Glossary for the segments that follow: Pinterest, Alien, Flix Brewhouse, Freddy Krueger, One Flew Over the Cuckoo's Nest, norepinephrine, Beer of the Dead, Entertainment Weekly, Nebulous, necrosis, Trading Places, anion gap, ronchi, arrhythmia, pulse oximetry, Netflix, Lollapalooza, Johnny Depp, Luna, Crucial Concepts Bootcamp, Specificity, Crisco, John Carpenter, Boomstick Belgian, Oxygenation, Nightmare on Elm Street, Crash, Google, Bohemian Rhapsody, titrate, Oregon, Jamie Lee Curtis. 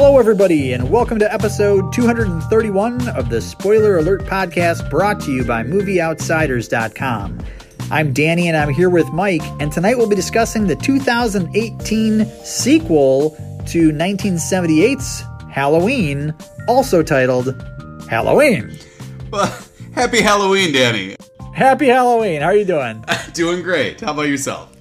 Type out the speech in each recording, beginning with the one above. Hello, everybody, and welcome to episode 231 of the Spoiler Alert Podcast, brought to you by MovieOutsiders.com. I'm Danny, and I'm here with Mike, and tonight we'll be discussing the 2018 sequel to 1978's Halloween, also titled Halloween. Well, happy Halloween, Danny. Happy Halloween. How are you doing? Doing great. How about yourself?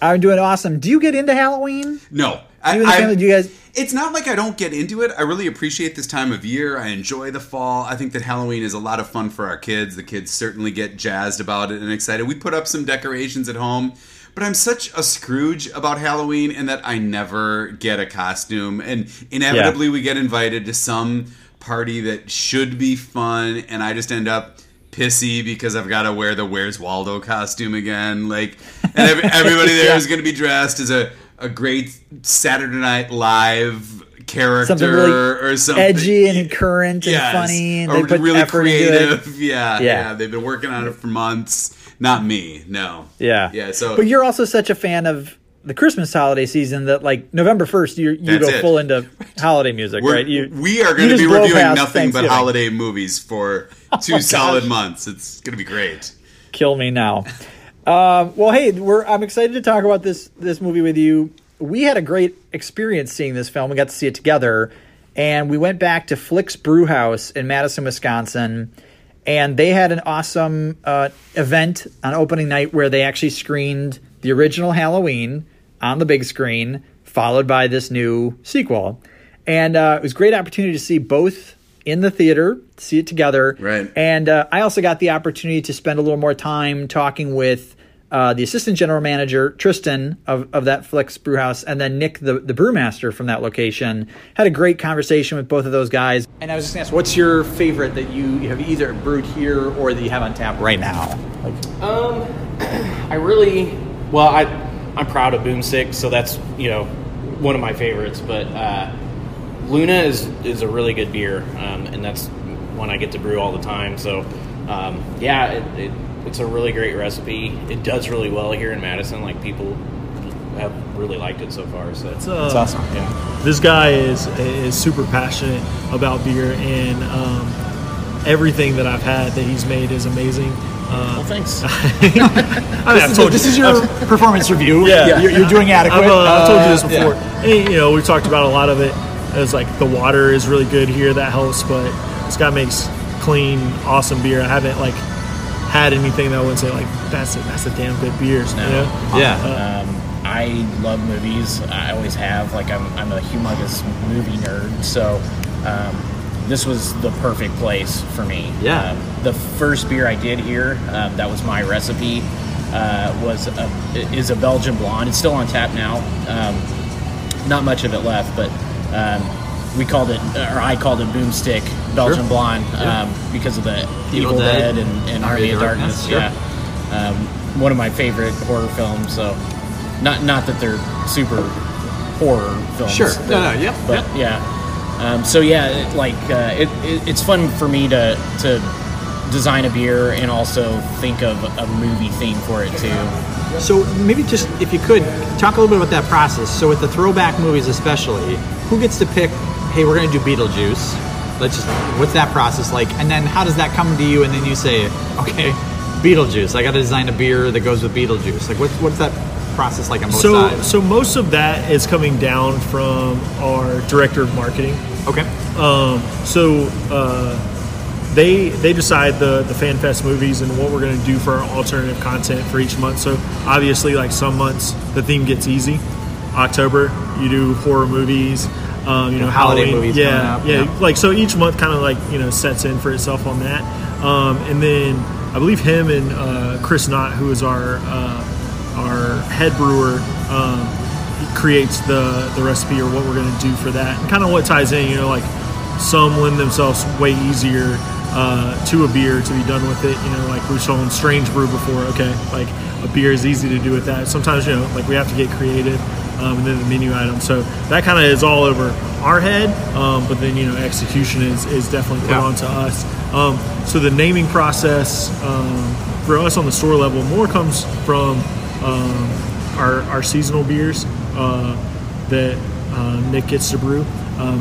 I'm doing awesome. Do you get into Halloween? No. Do you guys... It's not like I don't get into it. I really appreciate this time of year. I enjoy the fall. I think that Halloween is a lot of fun for our kids. The kids certainly get jazzed about it and excited. We put up some decorations at home, but I'm such a Scrooge about Halloween in that I never get a costume. And inevitably we get invited to some party that should be fun, and I just end up pissy because I've got to wear the Where's Waldo costume again. Like, and everybody there is going to be dressed as a great Saturday Night Live character, something really or something edgy and current and funny, and or they put really creative. Yeah, they've been working on it for months. Not me, no. Yeah. So, but you're also such a fan of the Christmas holiday season that, like, November 1st, you go full into holiday music, right? We are going to be reviewing nothing but holiday movies for two solid months. It's going to be great. Kill me now. Well, hey, I'm excited to talk about this movie with you. We had a great experience seeing this film. We got to see it together, and we went back to Flix Brewhouse in Madison, Wisconsin, and they had an awesome event on opening night where they actually screened the original Halloween on the big screen, followed by this new sequel. And it was a great opportunity to see both in the theater, see it together. Right. And I also got the opportunity to spend a little more time talking with the assistant general manager, Tristan, of that Flix Brewhouse, and then Nick, the brewmaster from that location. Had a great conversation with both of those guys. And I was just going to ask, what's your favorite that you have either brewed here or that you have on tap right now? I'm proud of Boom Six, so that's, one of my favorites, but... Luna is a really good beer, and that's one I get to brew all the time. So, it's a really great recipe. It does really well here in Madison. Like, people have really liked it so far. So that's awesome. Yeah, this guy is super passionate about beer, and everything that I've had that he's made is amazing. Well, thanks. I've told you. This is your performance review. Yeah. You're doing adequate. I've told you this before. Yeah. And, we've talked about a lot of it. It's like the water is really good here, that helps, but this guy makes clean, awesome beer. I haven't had anything that I wouldn't say that's a damn good beer. No. Yeah. I love movies. I always have. I'm a humongous movie nerd, so this was the perfect place for me. Yeah. The first beer I did here, that was my recipe, is a Belgian blonde. It's still on tap now. Not much of it left, but. I called it Boomstick Belgian Blonde because of the Evil Dead and Army of Darkness. Sure. Yeah, one of my favorite horror films. So, not that they're super horror films. Sure. But yeah. It's fun for me to design a beer and also think of a movie theme for it too. So maybe just, if you could, talk a little bit about that process. So with the throwback movies especially, who gets to pick, hey, we're going to do Beetlejuice. What's that process like? And then how does that come to you? And then you say, okay, Beetlejuice. I got to design a beer that goes with Beetlejuice. What's that process like on both sides? So most of that is coming down from our director of marketing. Okay. They decide the Fan Fest movies and what we're going to do for our alternative content for each month. So obviously, some months the theme gets easy. October, you do horror movies, holiday Halloween, movies. Yeah. So each month kind of sets in for itself on that. And then I believe him and Chris Knott, who is our head brewer, he creates the recipe or what we're going to do for that, and kind of what ties in. Some lend themselves way easier to a beer to be done with it. We've shown Strange Brew before. Okay, a beer is easy to do with that. Sometimes, we have to get creative, and then the menu item. So that kind of is all over our head, but then, execution is definitely put on to us. So the naming process for us on the store level more comes from our seasonal beers that Nick gets to brew.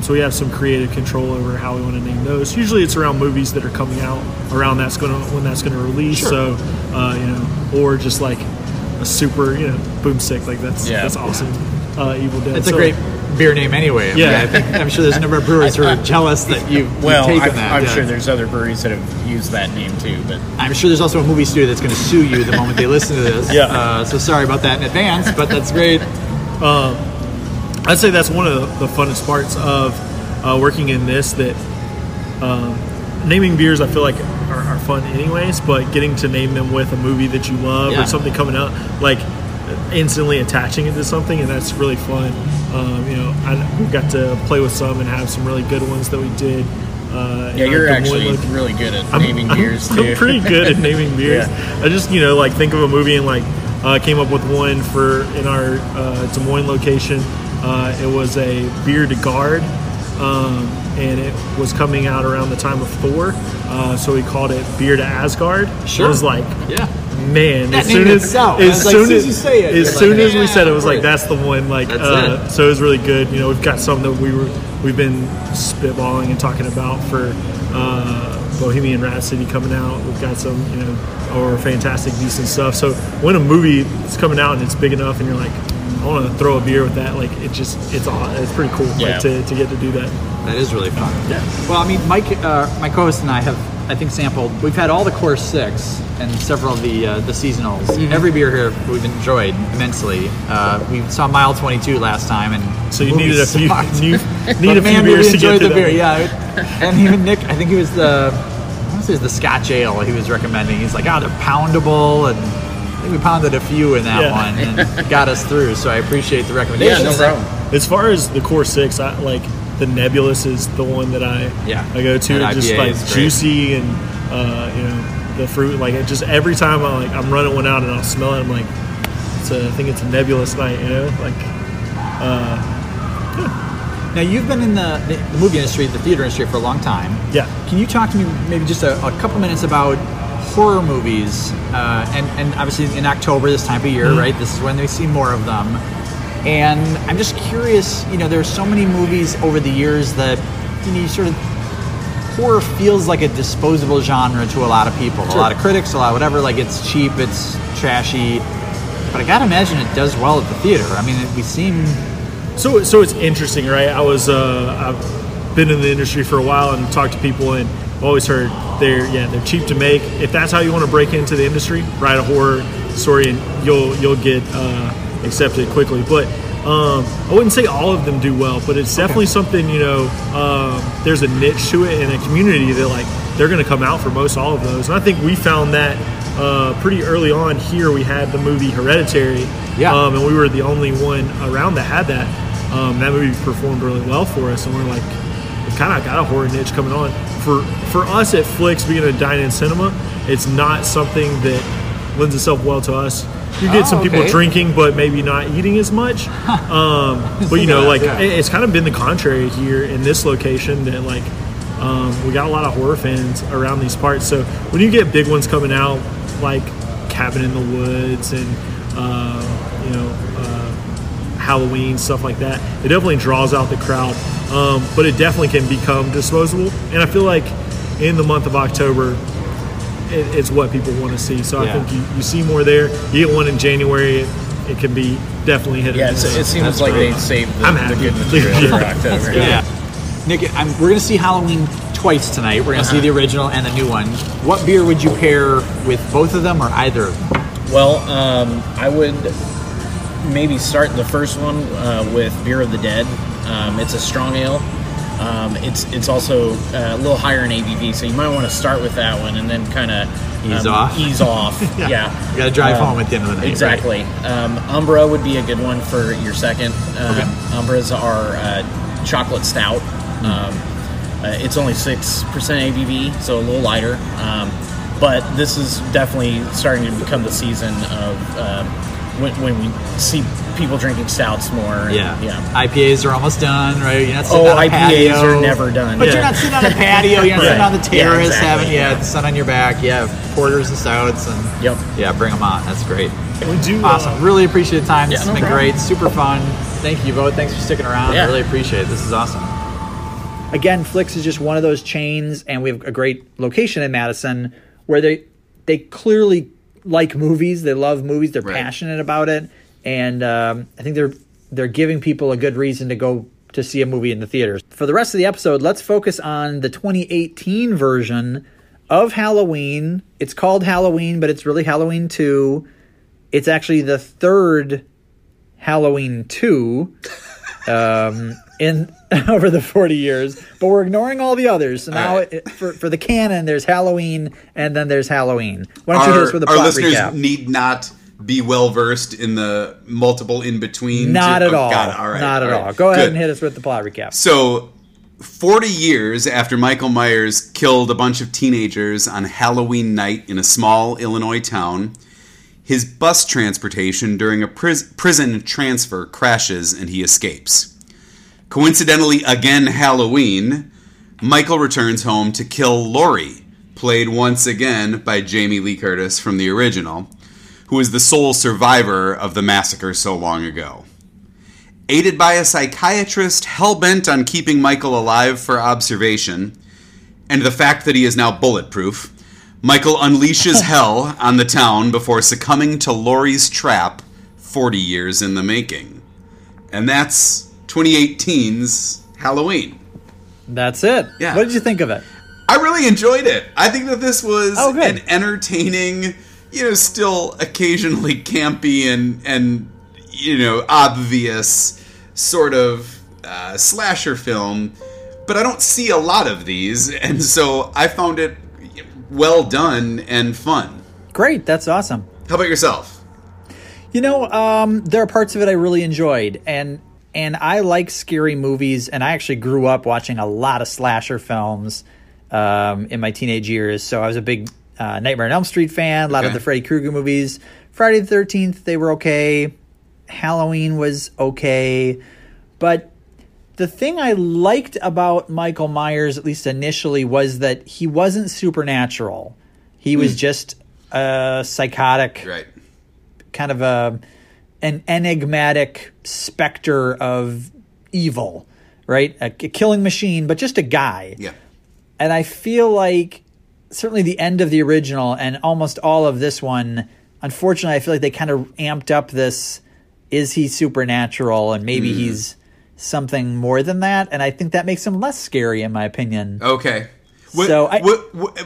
So we have some creative control over how we want to name those. Usually it's around movies that are coming out around that's going when that's going to release. Sure. So, or just like a super, Boomstick. Like that's awesome. Evil Dead. It's a great beer name anyway. Yeah. I'm sure there's a number of breweries who are jealous that you've taken that. I'm sure there's other breweries that have used that name too. But I'm sure there's also a movie studio that's going to sue you the moment they listen to this. Yeah. So sorry about that in advance, but that's great. I'd say that's one of the funnest parts of working in this, that naming beers I feel like are fun anyways, but getting to name them with a movie that you love or something coming up, like instantly attaching it to something, and that's really fun. We got to play with some and have some really good ones that we did. You're actually really good at naming beers too. I'm pretty good at naming beers. Yeah. I just, think of a movie and came up with one for in our Des Moines location. It was a Beer to Asgard, and it was coming out around the time of Thor, so we called it Beer to Asgard. Sure. I was like, man, as soon as we said it, it was like, that's the one. So it was really good. We've got some that we've been spitballing and talking about for Bohemian Rhapsody coming out. We've got some, or fantastic, decent stuff. So when a movie is coming out and it's big enough, and you're like, I want to throw a beer with that. It's pretty cool to get to do that. That is really fun. Yeah. Well, Mike, my co-host and I have, I think, sampled. We've had all the core six and several of the seasonals. Mm-hmm. Every beer here we've enjoyed immensely. We saw Mile 22 last time, and so you needed a few. You need a few beers to get to the beer. Yeah. And even Nick, I think he was the Scotch Ale he was recommending. He's like, they're poundable and. I think we pounded a few in that one and got us through, so I appreciate the recommendation. Yeah, no problem. As far as the core six, I like the Nebulous is the one that I go to. It's just juicy and the fruit. It just every time I'm running one out and I'll smell it, I'm like, I think it's a Nebulous night. Now, you've been in the movie industry, the theater industry for a long time. Yeah. Can you talk to me maybe just a couple minutes about horror movies, and obviously in October, this time of year, mm-hmm. right? This is when we see more of them. And I'm just curious, there's so many movies over the years that horror feels like a disposable genre to a lot of people, sure. a lot of critics, a lot of whatever. It's cheap, it's trashy, but I gotta imagine it does well at the theater. We seem so it's interesting, right? I was I've been in the industry for a while and talked to people and. Always heard they're cheap to make. If that's how you want to break into the industry, write a horror story and you'll get accepted quickly. But I wouldn't say all of them do well, but it's definitely something there's a niche to it and a community that they're going to come out for most all of those. And I think we found that pretty early on here. We had the movie Hereditary, and we were the only one around that had that. That movie performed really well for us, and we're like, we kind of got a horror niche coming on. For us at Flix, being a dine-in cinema, it's not something that lends itself well to us. You get some people drinking, but maybe not eating as much. But it's kind of been the contrary here in this location. That we got a lot of horror fans around these parts. So when you get big ones coming out, like Cabin in the Woods and Halloween, stuff like that, it definitely draws out the crowd. But it definitely can become disposable. And I feel like in the month of October, it's what people want to see. So I think you see more there. You get one in January, it can be definitely hit. Yeah, it seems that's like they saved the good material for October. Yeah. Nick, we're going to see Halloween twice tonight. We're going to see the original and the new one. What beer would you pair with both of them or either of them? Well, I would maybe start the first one with Beer of the Dead. It's a strong ale. It's also a little higher in ABV, so you might want to start with that one and then kind of ease off. You got to drive home at the end of the night. Exactly. Right? Umbra would be a good one for your second. Umbras are chocolate stout. It's only 6% ABV, so a little lighter. But this is definitely starting to become the season of when we see people drinking stouts more. IPAs are almost done, right? You're not sitting on a patio. IPAs are never done. But you're not sitting on a patio. You're not sitting on the terrace, having the sun on your back. You have porters and stouts. And bring them on. That's great. We do. Awesome. Really appreciate the time. This has been great. Super fun. Thank you both. Thanks for sticking around. I really appreciate it. This is awesome. Again, Flix is just one of those chains, and we have a great location in Madison where they clearly like movies. They love movies. They're passionate about it, and I think they're giving people a good reason to go to see a movie in the theaters. For the rest of the episode, let's focus on the 2018 version of Halloween. It's called Halloween, but it's really Halloween 2. It's actually the third Halloween 2 in over the 40 years, but we're ignoring all the others. So now for the canon, there's Halloween, and then there's Halloween. Why don't you hit us with a plot recap? Our listeners need not be well-versed in the multiple in-between. Not at all. Go ahead and hit us with the plot recap. So 40 years after Michael Myers killed a bunch of teenagers on Halloween night in a small Illinois town, his bus transportation during a prison transfer crashes and he escapes. Coincidentally, again Halloween, Michael returns home to kill Laurie, played once again by Jamie Lee Curtis from the original, who is the sole survivor of the massacre so long ago. Aided by a psychiatrist hell-bent on keeping Michael alive for observation, and the fact that he is now bulletproof, Michael unleashes hell on the town before succumbing to Laurie's trap 40 years in the making. And that's 2018's Halloween. That's it. Yeah. What did you think of it? I really enjoyed it. I think that this was an entertaining, you know, still occasionally campy and you know, obvious sort of slasher film, but I don't see a lot of these, and so I found it well done and fun. Great, that's awesome. How about yourself? You know, there are parts of it I really enjoyed, and I like scary movies, and I actually grew up watching a lot of slasher films in my teenage years, so I was a big Nightmare on Elm Street fan, a lot of the Freddy Krueger movies. Friday the 13th, they were okay. Halloween was okay. But the thing I liked about Michael Myers, at least initially, was that he wasn't supernatural. He was just a psychotic, kind of an enigmatic specter of evil, right? A killing machine, but just a guy. Yeah. And I feel like certainly the end of the original and almost all of this one, unfortunately, I feel like they kind of amped up this, is he supernatural? And maybe he's something more than that. And I think that makes him less scary, in my opinion. Okay.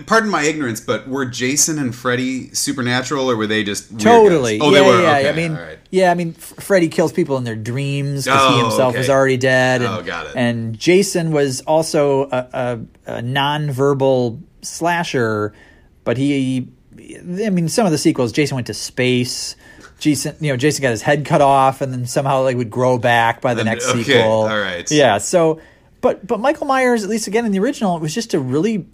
Pardon my ignorance, but were Jason and Freddy supernatural, or were they just weird guys? They were. Yeah, okay, Freddy kills people in their dreams because he himself was already dead. Got it. And Jason was also a non-verbal slasher, but some of the sequels, Jason went to space. Jason got his head cut off, and then somehow like would grow back by the next sequel. All right. Yeah. So, but Michael Myers, at least again in the original, was just a really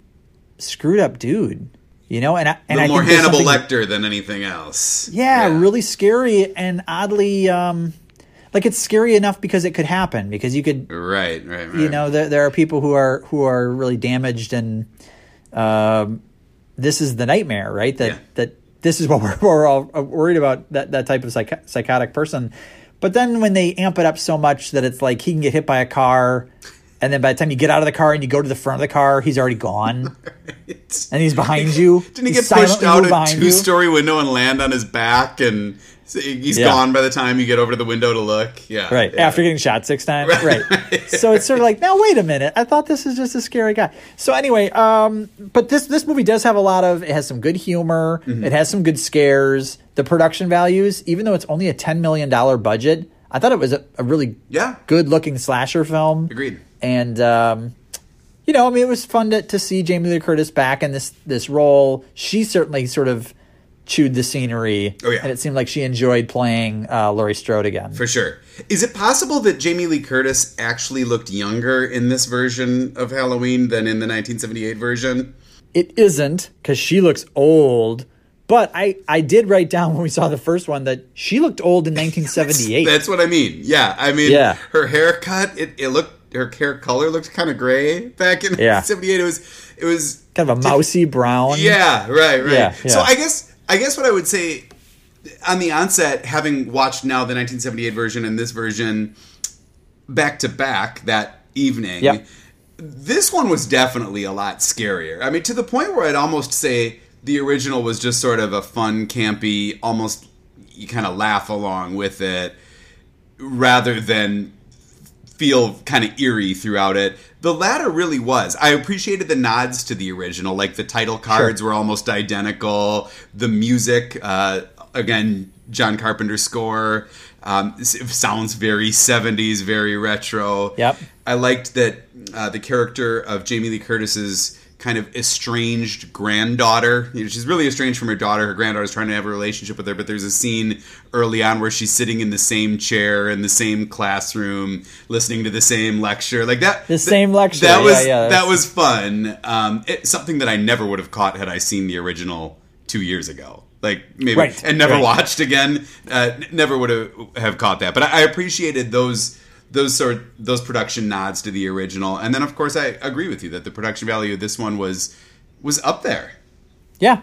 screwed up dude, you know. And I more think Hannibal Lecter than anything else. Yeah, really scary and oddly, like it's scary enough because it could happen because you could. Right. You know, there are people who are really damaged, and this is the nightmare, right? That this is what we're all worried about, that type of psychotic person. But then when they amp it up so much that it's like he can get hit by a car, and then by the time you get out of the car and you go to the front of the car, he's already gone. Right. And he's behind you. Didn't he get pushed out a two-story window and land on his back, and he's gone by the time you get over to the window to look? Yeah. Right. Yeah. After getting shot 6 times. Right. So it's sort of like, now wait a minute. I thought this was just a scary guy. So anyway, but this movie does have a lot of, it has some good humor. Mm-hmm. It has some good scares. The production values, even though it's only a $10 million budget, I thought it was a really good-looking slasher film. Agreed. And, it was fun to see Jamie Lee Curtis back in this role. She certainly sort of chewed the scenery. Oh, yeah. And it seemed like she enjoyed playing Laurie Strode again. For sure. Is it possible that Jamie Lee Curtis actually looked younger in this version of Halloween than in the 1978 version? It isn't, because she looks old. But I did write down when we saw the first one that she looked old in 1978. That's what I mean. Yeah. I mean, her haircut, it looked... Her hair color looked kind of gray back in 1978. It was kind of a mousy brown. Yeah, right. Yeah. So I guess what I would say on the onset, having watched now the 1978 version and this version back to back that evening, This one was definitely a lot scarier. I mean, to the point where I'd almost say the original was just sort of a fun, campy, almost you kind of laugh along with it rather than feel kind of eerie throughout it. The latter really was. I appreciated the nods to the original, like the title cards were almost identical. The music, again, John Carpenter's score, sounds very 70s, very retro. Yep. I liked that the character of Jamie Lee Curtis's kind of estranged granddaughter. You know, she's really estranged from her daughter. Her granddaughter's trying to have a relationship with her, but there's a scene early on where she's sitting in the same chair in the same classroom, listening to the same lecture, like that. That was fun. Something that I never would have caught had I seen the original 2 years ago, like maybe, and never watched again. Never would have caught that. But I appreciated those production nods to the original. And then, of course, I agree with you that the production value of this one was up there. Yeah.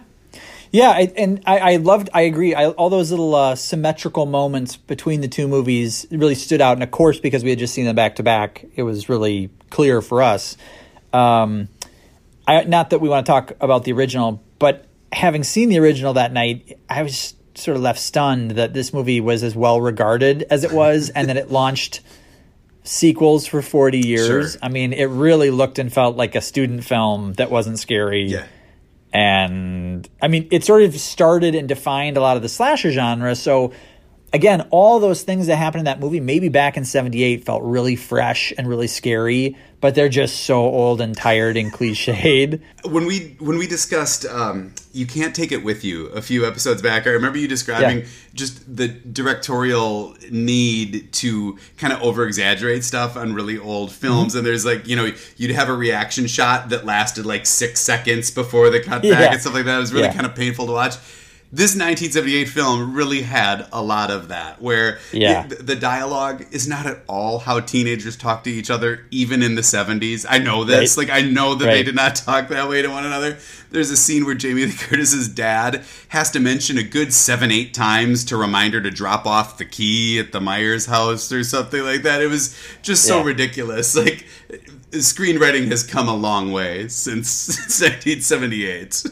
Yeah, I agree. All those little symmetrical moments between the two movies really stood out. And, of course, because we had just seen them back-to-back, it was really clear for us. Not that we want to talk about the original, but having seen the original that night, I was sort of left stunned that this movie was as well-regarded as it was and that it launched sequels for 40 years. Sure. I mean, it really looked and felt like a student film that wasn't scary. Yeah. And I mean, it sort of started and defined a lot of the slasher genre. So again, all those things that happened in that movie, maybe back in 78, felt really fresh and really scary, but they're just so old and tired and cliched. When we discussed You Can't Take It With You a few episodes back, I remember you describing just the directorial need to kind of over-exaggerate stuff on really old films. Mm-hmm. And there's like, you know, you'd have a reaction shot that lasted like 6 seconds before the cut back and stuff like that. It was really kind of painful to watch. This 1978 film really had a lot of that, where the dialogue is not at all how teenagers talk to each other, even in the 70s. I know this. Right. Like, I know that they did not talk that way to one another. There's a scene where Jamie Lee Curtis's dad has to mention a good 7-8 times to remind her to drop off the key at the Myers house or something like that. It was just so ridiculous. Like, screenwriting has come a long way since 1978.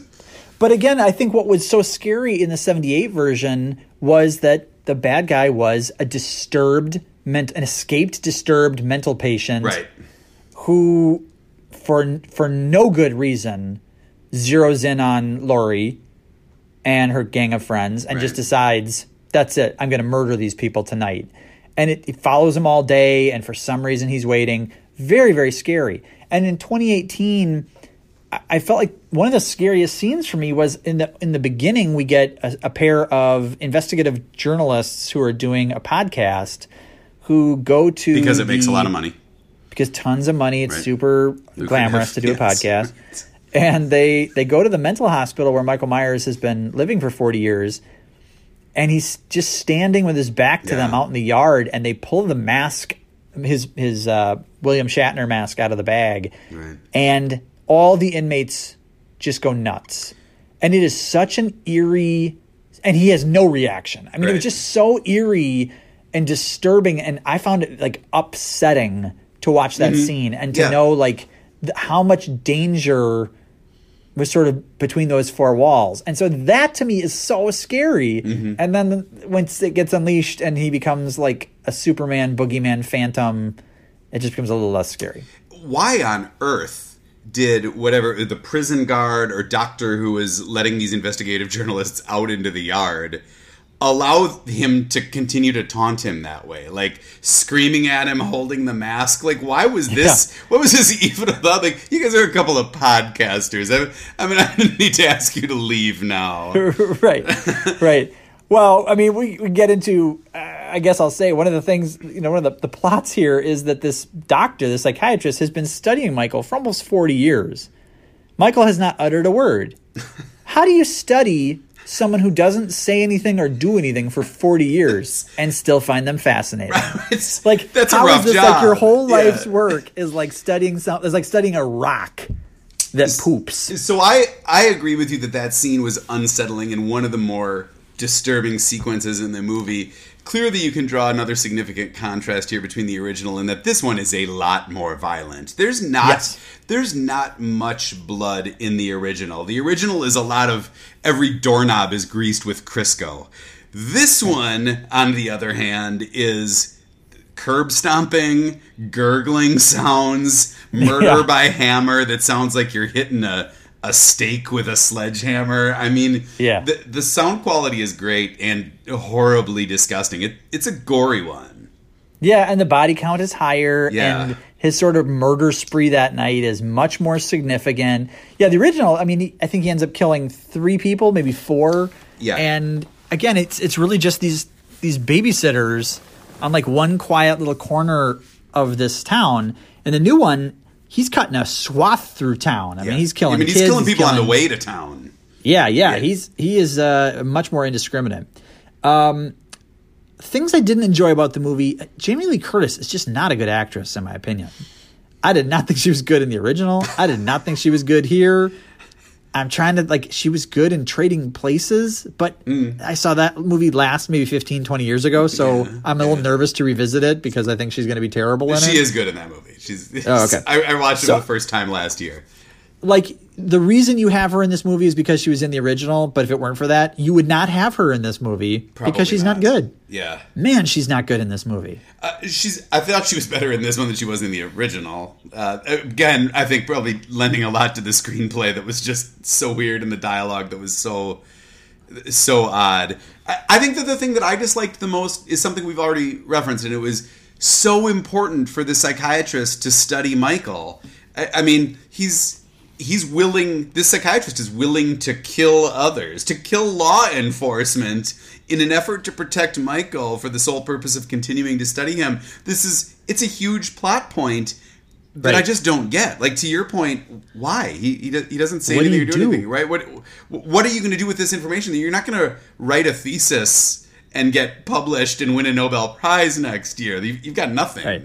But again, I think what was so scary in the 78 version was that the bad guy was an escaped, disturbed mental patient who, for no good reason, zeroes in on Laurie and her gang of friends and just decides, that's it, I'm going to murder these people tonight. And it follows him all day, and for some reason he's waiting. Very, very scary. And in 2018... I felt like one of the scariest scenes for me was in the beginning, we get a pair of investigative journalists who are doing a podcast who go to... Because it makes a lot of money. Because tons of money. It's super glamorous to do a podcast. And they go to the mental hospital where Michael Myers has been living for 40 years. And he's just standing with his back to them out in the yard. And they pull the mask, his William Shatner mask out of the bag. Right. And... all the inmates just go nuts. And it is such an eerie... and he has no reaction. I mean, it was just so eerie and disturbing. And I found it, like, upsetting to watch that scene and to know, like, how much danger was sort of between those four walls. And so that, to me, is so scary. Mm-hmm. And then once it gets unleashed and he becomes, like, a Superman, boogeyman, phantom, it just becomes a little less scary. Why on earth did whatever the prison guard or doctor who was letting these investigative journalists out into the yard allow him to continue to taunt him that way, like screaming at him, holding the mask? Like, why was this? Yeah. What was this even about? Like, you guys are a couple of podcasters. I mean, I didn't need to ask you to leave now. Right. Well, I mean, we get into, I guess I'll say, one of the things, you know, one of the plots here is that this doctor, this psychiatrist, has been studying Michael for almost 40 years. Michael has not uttered a word. How do you study someone who doesn't say anything or do anything for 40 years and still find them fascinating? It's, like, that's a rough job. Like, your whole life's work is like studying something. It's like studying a rock that poops. So I agree with you that scene was unsettling and one of the more disturbing sequences in the movie. Clearly, you can draw another significant contrast here between the original and that this one is a lot more violent. There's not much blood in the original. The original is a lot of every doorknob is greased with Crisco. This one, on the other hand, is curb stomping, gurgling sounds, murder by hammer that sounds like you're hitting a steak with a sledgehammer. I mean, the sound quality is great and horribly disgusting. It's a gory one. Yeah, and the body count is higher, and his sort of murder spree that night is much more significant. Yeah, the original, I mean, I think he ends up killing 3 people, maybe 4. Yeah. And again, it's really just these babysitters on like one quiet little corner of this town. And the new one, he's cutting a swath through town. I mean, he's killing kids. He's killing people on the way to town. Yeah. He is much more indiscriminate. Things I didn't enjoy about the movie, Jamie Lee Curtis is just not a good actress, in my opinion. I did not think she was good in the original. I did not think she was good here. I'm trying to, like, she was good in Trading Places, but I saw that movie last maybe 15, 20 years ago, so I'm a little nervous to revisit it because I think she's going to be terrible in it. She is good in that movie. Okay. I watched it for the first time last year. Like, the reason you have her in this movie is because she was in the original, but if it weren't for that, you would not have her in this movie. Probably because she's not good. Yeah. Man, she's not good in this movie. I thought she was better in this one than she was in the original. Again, I think probably lending a lot to the screenplay that was just so weird and the dialogue that was so odd. I think that the thing that I disliked the most is something we've already referenced, and it was so important for the psychiatrist to study Michael. I mean, this psychiatrist is willing to kill others, to kill law enforcement in an effort to protect Michael for the sole purpose of continuing to study him. It's a huge plot point that I just don't get. Like, to your point, why? He doesn't say anything or do anything, right? What are you going to do with this information? You're not going to write a thesis and get published and win a Nobel Prize next year. You've got nothing. Right.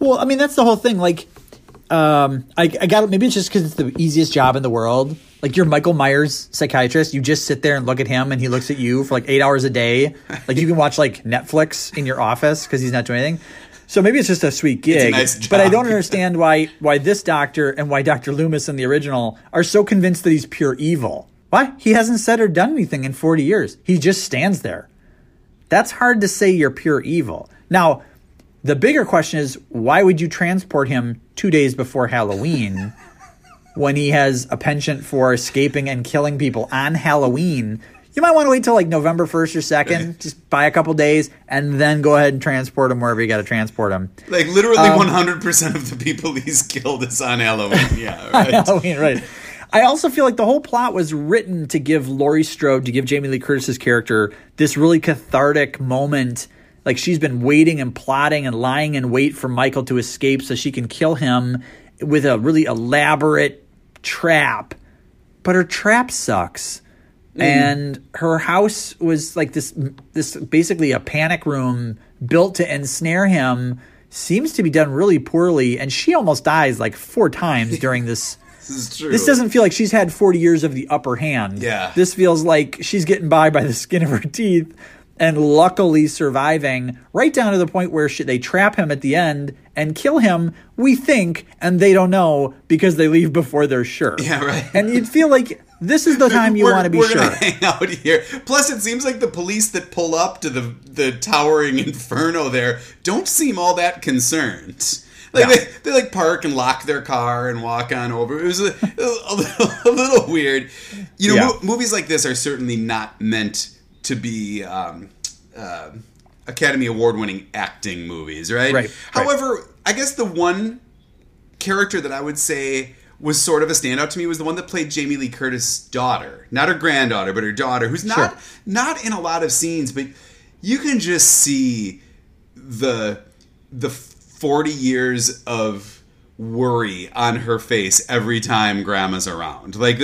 Well, I mean, that's the whole thing. Like, I got it. Maybe it's just because it's the easiest job in the world. Like, you're Michael Myers, psychiatrist. You just sit there and look at him, and he looks at you for like 8 hours a day. Like, you can watch like Netflix in your office because he's not doing anything. So maybe it's just a sweet gig. It's a nice job. But I don't understand why this doctor and why Dr. Loomis in the original are so convinced that he's pure evil. Why? He hasn't said or done anything in 40 years. He just stands there. That's hard to say you're pure evil. Now, the bigger question is, why would you transport him 2 days before Halloween when he has a penchant for escaping and killing people on Halloween? You might want to wait till like November 1st or 2nd, just buy a couple days, and then go ahead and transport him wherever you got to transport him. Like, literally 100% of the people he's killed is on Halloween. Yeah, right. On Halloween, right. I also feel like the whole plot was written to give Laurie Strode, to give Jamie Lee Curtis's character, this really cathartic moment. Like, she's been waiting and plotting and lying in wait for Michael to escape so she can kill him with a really elaborate trap. But her trap sucks. And her house was like this basically a panic room built to ensnare him. Seems to be done really poorly. And she almost dies like 4 times during this. This is true. This doesn't feel like she's had 40 years of the upper hand. Yeah. This feels like she's getting by the skin of her teeth. And luckily surviving right down to the point where they trap him at the end and kill him, we think, and they don't know because they leave before they're sure. Yeah, right. And you'd feel like this is the time you want to be sure. We're going to hang out here. Plus, it seems like the police that pull up to the towering inferno there don't seem all that concerned. Like, they like park and lock their car and walk on over. It was a little weird. You know, movies like this are certainly not meant to be Academy Award-winning acting movies, right? However, I guess the one character that I would say was sort of a standout to me was the one that played Jamie Lee Curtis' daughter. Not her granddaughter, but her daughter, who's not in a lot of scenes, but you can just see the 40 years of worry on her face every time Grandma's around. Like,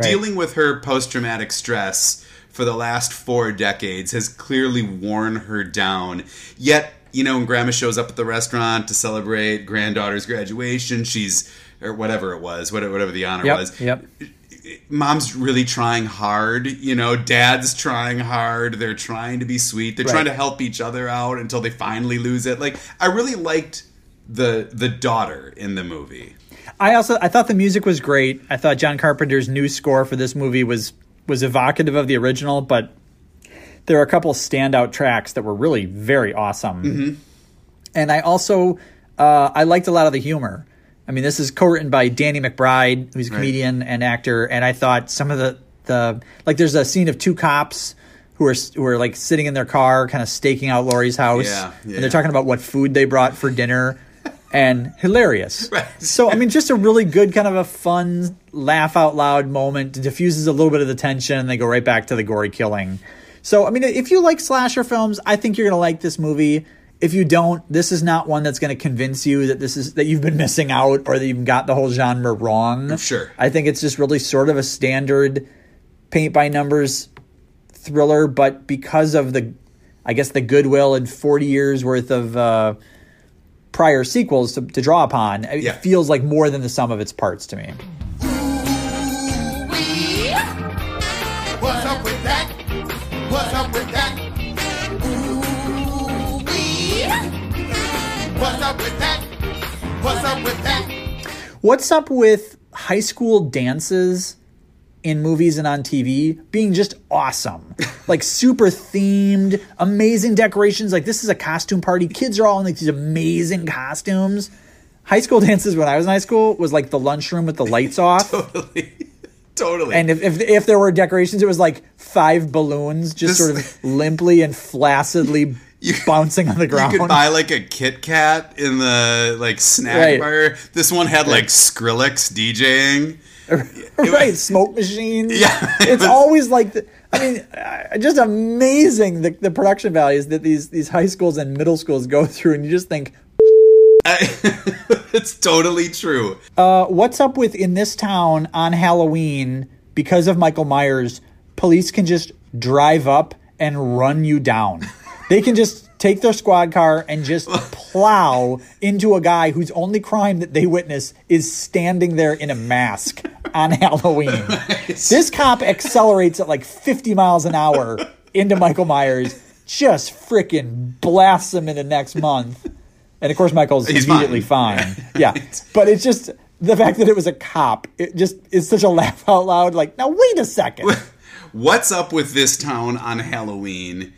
dealing with her post-traumatic stress for the last 4 decades has clearly worn her down. Yet, you know, when Grandma shows up at the restaurant to celebrate granddaughter's graduation, she's, or whatever it was, whatever the honor was. mom's really trying hard, you know, dad's trying hard, they're trying to be sweet, they're trying to help each other out until they finally lose it. Like, I really liked the daughter in the movie. I thought the music was great. I thought John Carpenter's new score for this movie was evocative of the original, but there are a couple standout tracks that were really very awesome. Mm-hmm. And I also, I liked a lot of the humor. I mean, this is co-written by Danny McBride, who's a comedian and actor. And I thought some of the there's a scene of two cops who are like sitting in their car, kind of staking out Laurie's house. Yeah. And they're talking about what food they brought for dinner. And hilarious. Right. So, I mean, just a really good kind of a fun laugh out loud moment. It diffuses a little bit of the tension, and they go right back to the gory killing. So, I mean, if you like slasher films, I think you're going to like this movie. If you don't, this is not one that's going to convince you that you've been missing out or that you've got the whole genre wrong. Sure. I think it's just really sort of a standard paint-by-numbers thriller, but because of the goodwill and 40 years worth of prior sequels to draw upon, it feels like more than the sum of its parts to me. Ooh-wee. What's up with that? What's up with that? What's up with that? What's up with that? What's up with high school dances in movies and on TV being just awesome? Like super themed, amazing decorations. Like, this is a costume party. Kids are all in like these amazing costumes. High school dances when I was in high school was like the lunchroom with the lights off. Totally. And if there were decorations, it was like 5 balloons just sort of limply and flaccidly bouncing on the ground. You could buy like a Kit Kat in the like snack bar. This one had like Skrillex DJing. Smoke machines. Yeah. It's always like just amazing the production values that these high schools and middle schools go through, and you just think it's totally true. What's up with, in this town on Halloween, because of Michael Myers, police can just drive up and run you down. They can just take their squad car and just plow into a guy whose only crime that they witness is standing there in a mask on Halloween. This cop accelerates at like 50 miles an hour into Michael Myers, just freaking blasts him into next month. And of course, Michael's immediately fine. Yeah. But it's just the fact that it was a cop. It just is such a laugh out loud. Like, now, wait a second. What's up with this town on Halloween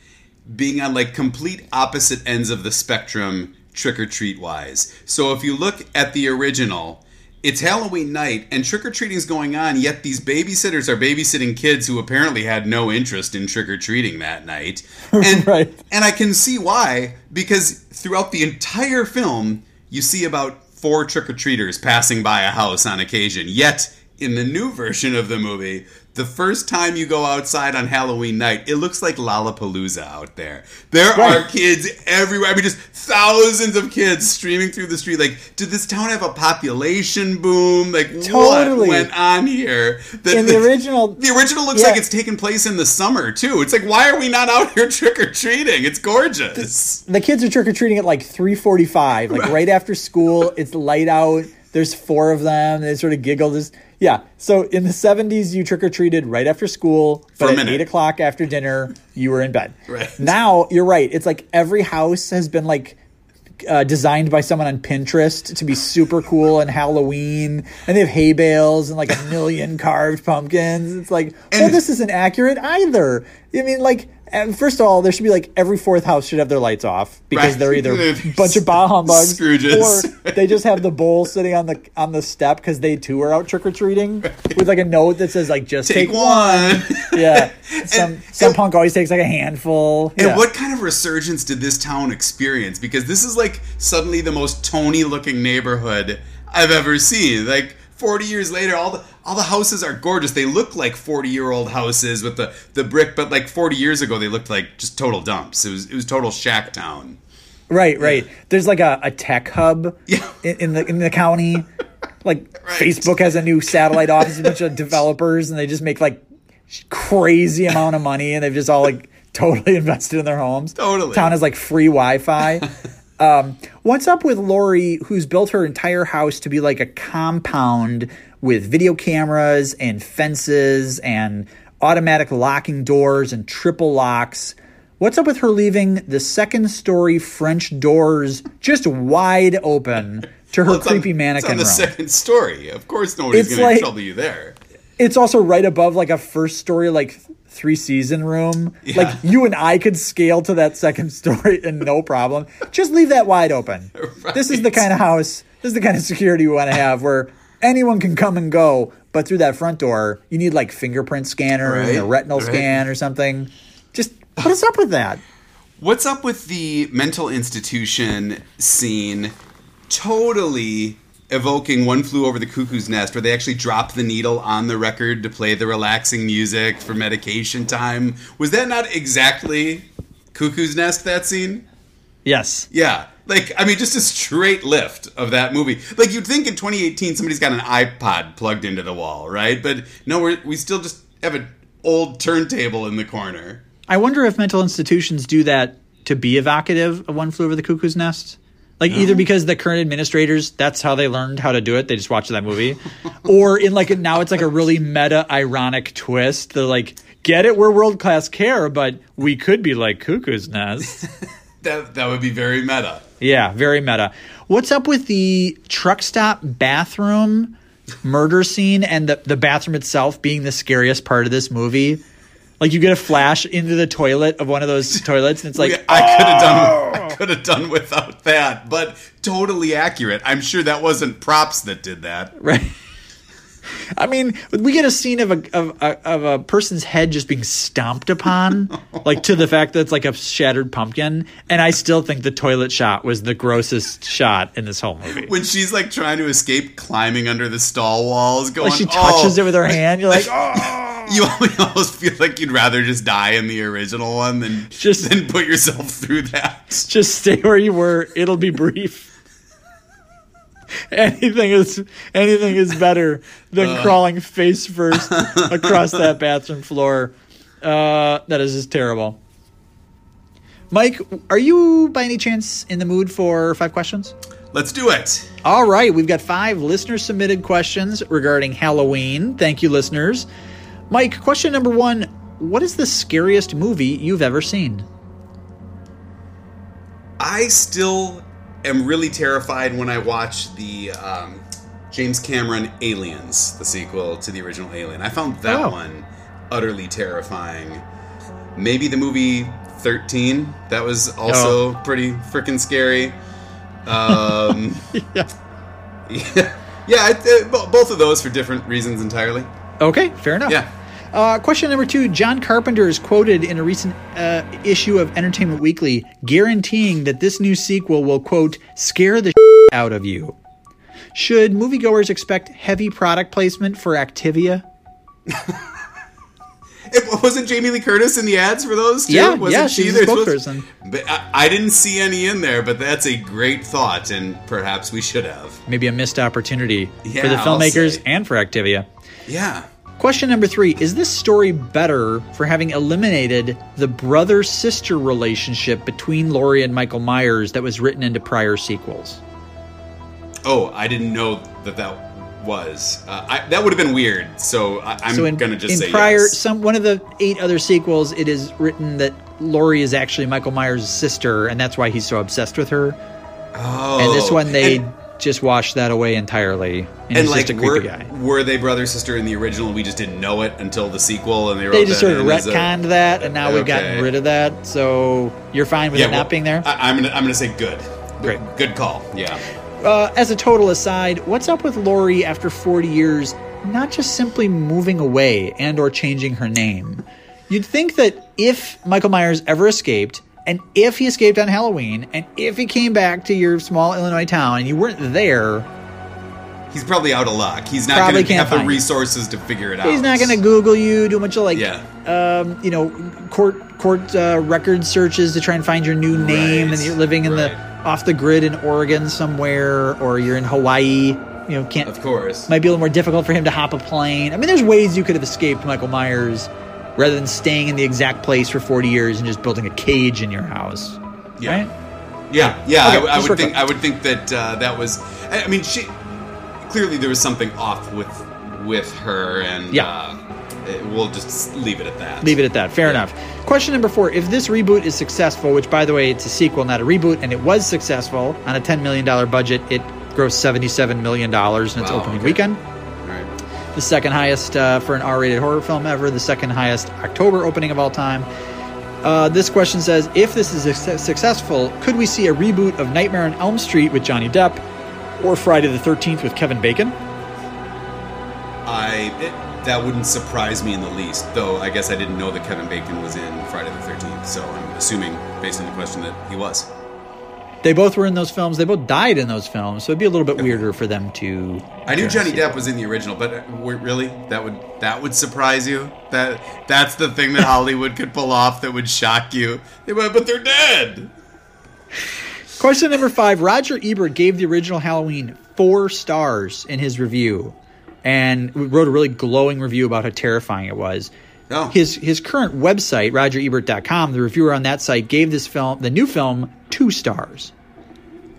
being on like complete opposite ends of the spectrum trick-or-treat wise? So if you look at the original, it's Halloween night and trick-or-treating is going on, yet these babysitters are babysitting kids who apparently had no interest in trick-or-treating that night. And, and I can see why, because throughout the entire film, you see about 4 trick-or-treaters passing by a house on occasion. Yet, in the new version of the movie, the first time you go outside on Halloween night, it looks like Lollapalooza out there. There are kids everywhere. I mean, just thousands of kids streaming through the street. Like, did this town have a population boom? Like, what went on here? The original looks like it's taken place in the summer, too. It's like, why are we not out here trick-or-treating? It's gorgeous. The kids are trick-or-treating at, like, 3:45, like, right after school. It's light out. There's 4 of them. They sort of giggle. So in the 70s, you trick-or-treated right after school. But at 8 o'clock after dinner, you were in bed. Right. Now, you're right. It's like every house has been like designed by someone on Pinterest to be super cool and Halloween. And they have hay bales and like a million carved pumpkins. It's like, well, this isn't accurate either. I mean, like, and first of all, there should be like every 4th house should have their lights off because they're either a bunch of bah humbugs Scrooges, or they just have the bowl sitting on the step because they too are out trick-or-treating with like a note that says like, just take one. Yeah. Some punk always takes like a handful. And what kind of resurgence did this town experience? Because this is like suddenly the most Tony looking neighborhood I've ever seen. Like, 40 years later, all the houses are gorgeous. They look like 40-year-old houses with the brick, but like 40 years ago, they looked like just total dumps. It was total shack town. Right. There's like a tech hub in the county. Like Facebook has a new satellite office, a bunch of developers, and they just make like crazy amount of money, and they've just all like totally invested in their homes. Totally. Town has like free Wi-Fi. What's up with Laurie, who's built her entire house to be like a compound with video cameras and fences and automatic locking doors and triple locks. What's up with her leaving the second-story French doors just wide open to her creepy mannequin room? It's on the second story. Of course nobody's going to trouble you there. It's also right above like a first-story like three-season room. Yeah. Like you and I could scale to that second story and no problem. Just leave that wide open. Right. This is the kind of house, this is the kind of security you want to have where anyone can come and go, but through that front door, you need like fingerprint scanner and a retinal scan or something. Just what is up with that? What's up with the mental institution scene totally evoking One Flew Over the Cuckoo's Nest, where they actually dropped the needle on the record to play the relaxing music for medication time? Was that not exactly Cuckoo's Nest, that scene? Yes. Yeah. Like, I mean, just a straight lift of that movie. Like, you'd think in 2018 somebody's got an iPod plugged into the wall, right? But no, we still just have an old turntable in the corner. I wonder if mental institutions do that to be evocative of One Flew Over the Cuckoo's Nest. Like, either because the current administrators, that's how they learned how to do it. They just watched that movie. Or in like, now it's like a really meta ironic twist. They're like, get it, we're world-class care, but we could be like Cuckoo's Nest. That would be very meta. Yeah, very meta. What's up with the truck stop bathroom murder scene and the bathroom itself being the scariest part of this movie? Like, you get a flash into the toilet of one of those toilets, and it's like, I could have done without that, but totally accurate. I'm sure that wasn't props that did that. Right. I mean, we get a scene of a person's head just being stomped upon, like to the fact that it's like a shattered pumpkin. And I still think the toilet shot was the grossest shot in this whole movie. When she's like trying to escape, climbing under the stall walls, going, like she touches it with her hand. You're like, You almost feel like you'd rather just die in the original one than put yourself through that. Just stay where you were. It'll be brief. Anything is better than crawling face first across that bathroom floor. That is just terrible. Mike, are you by any chance in the mood for 5 questions? Let's do it. All right. We've got 5 listener-submitted questions regarding Halloween. Thank you, listeners. Mike, question number 1. What is the scariest movie you've ever seen? I still am really terrified when I watch the James Cameron Aliens, the sequel to the original Alien. I found that one utterly terrifying. Maybe the movie 13, that was also pretty freaking scary. Both of those for different reasons entirely. Okay, fair enough. Yeah. Question number 2. John Carpenter is quoted in a recent issue of Entertainment Weekly guaranteeing that this new sequel will, quote, scare the shit out of you. Should moviegoers expect heavy product placement for Activia? Wasn't Jamie Lee Curtis in the ads for those, too? Yeah, she's a spokesperson. But I didn't see any in there, but that's a great thought, and perhaps we should have. Maybe a missed opportunity for the filmmakers and for Activia. Yeah. Question number 3. Is this story better for having eliminated the brother-sister relationship between Laurie and Michael Myers that was written into prior sequels? Oh, I didn't know that was. That would have been weird, so I'm going to just say yes. One of the 8 other sequels, it is written that Laurie is actually Michael Myers' sister, and that's why he's so obsessed with her. Oh. And this one, they... just washed that away entirely. And like, just a creepy guy. Were they brother sister in the original? We just didn't know it until the sequel, and they just sort of retconned that, and now we've gotten rid of that. So you're fine with it not being there. I'm gonna say good. Great, good call. Yeah. As a total aside, what's up with Laurie after 40 years? Not just simply moving away and or changing her name. You'd think that if Michael Myers ever escaped. And if he escaped on Halloween, and if he came back to your small Illinois town and you weren't there... He's probably out of luck. He's not going to have the resources to figure it out. He's not going to Google you, do a bunch of, court record searches to try and find your new name, and you're living in off the grid in Oregon somewhere, or you're in Hawaii. You know, can't... Of course. Might be a little more difficult for him to hop a plane. I mean, there's ways you could have escaped Michael Myers... rather than staying in the exact place for 40 years and just building a cage in your house, right? Yeah. Okay, I would think that was. I mean, clearly there was something off with with her, and we'll just leave it at that. Leave it at that. Fair enough. Question number 4. If this reboot is successful, which, by the way, it's a sequel, not a reboot, and it was successful on a $10 million budget, it grossed $77 million in its opening weekend. All right. The second highest for an R-rated horror film ever. The second highest October opening of all time. This question says, if this is successful, could we see a reboot of Nightmare on Elm Street with Johnny Depp or Friday the 13th with Kevin Bacon? That wouldn't surprise me in the least, though I guess I didn't know that Kevin Bacon was in Friday the 13th, so I'm assuming, based on the question, that he was. They both were in those films. They both died in those films, so it'd be a little bit weirder for them to... I knew Johnny Depp was in the original, but really? That would surprise you? That's the thing that Hollywood could pull off that would shock you? They went, but they're dead! Question number 5. Roger Ebert gave the original Halloween 4 stars in his review and wrote a really glowing review about how terrifying it was. Oh. His current website, RogerEbert.com, the reviewer on that site gave this film, the new film, 2 stars.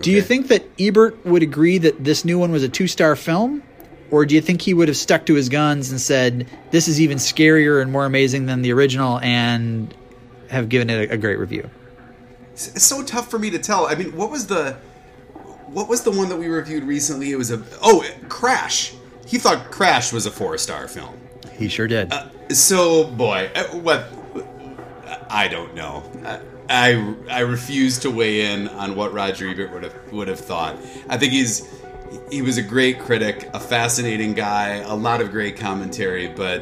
Do you think that Ebert would agree that this new one was a 2-star film? Or do you think he would have stuck to his guns and said, this is even scarier and more amazing than the original, and have given it a great review? It's so tough for me to tell. I mean, what was the one that we reviewed recently? It was Crash. He thought Crash was a 4-star film. He sure did. I don't know. I refuse to weigh in on what Roger Ebert would have thought. I think he was a great critic, a fascinating guy, a lot of great commentary, but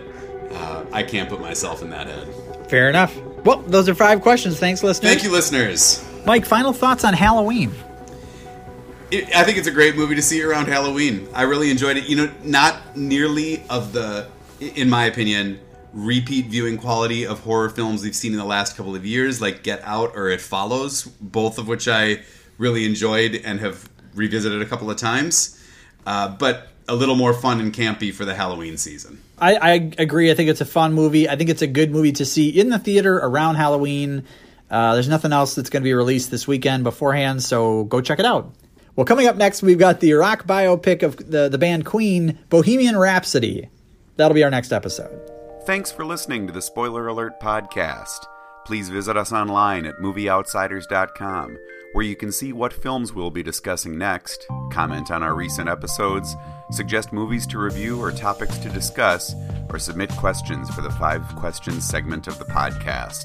I can't put myself in that head. Fair enough. Well, those are 5 questions. Thanks, listeners. Thank you, listeners. Mike, final thoughts on Halloween? I think it's a great movie to see around Halloween. I really enjoyed it. You know, not nearly of the, in my opinion, repeat viewing quality of horror films we've seen in the last couple of years, like Get Out or It Follows, both of which I really enjoyed and have revisited a couple of times, but a little more fun and campy for the Halloween season. I agree. I think it's a fun movie. I think it's a good movie to see in the theater around Halloween. There's nothing else that's going to be released this weekend beforehand, so go check it out. Well, coming up next, we've got the rock biopic of the band Queen, Bohemian Rhapsody. That'll be our next episode. Thanks for listening to the Spoiler Alert podcast. Please visit us online at MovieOutsiders.com, where you can see what films we'll be discussing next, comment on our recent episodes, suggest movies to review or topics to discuss, or submit questions for the 5 Questions segment of the podcast.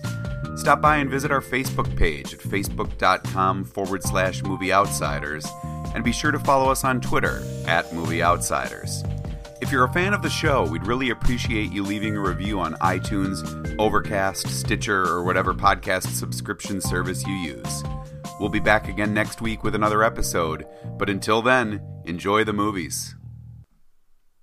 Stop by and visit our Facebook page at facebook.com/MovieOutsiders, and be sure to follow us on Twitter @MovieOutsiders. If you're a fan of the show, we'd really appreciate you leaving a review on iTunes, Overcast, Stitcher, or whatever podcast subscription service you use. We'll be back again next week with another episode, but until then, enjoy the movies.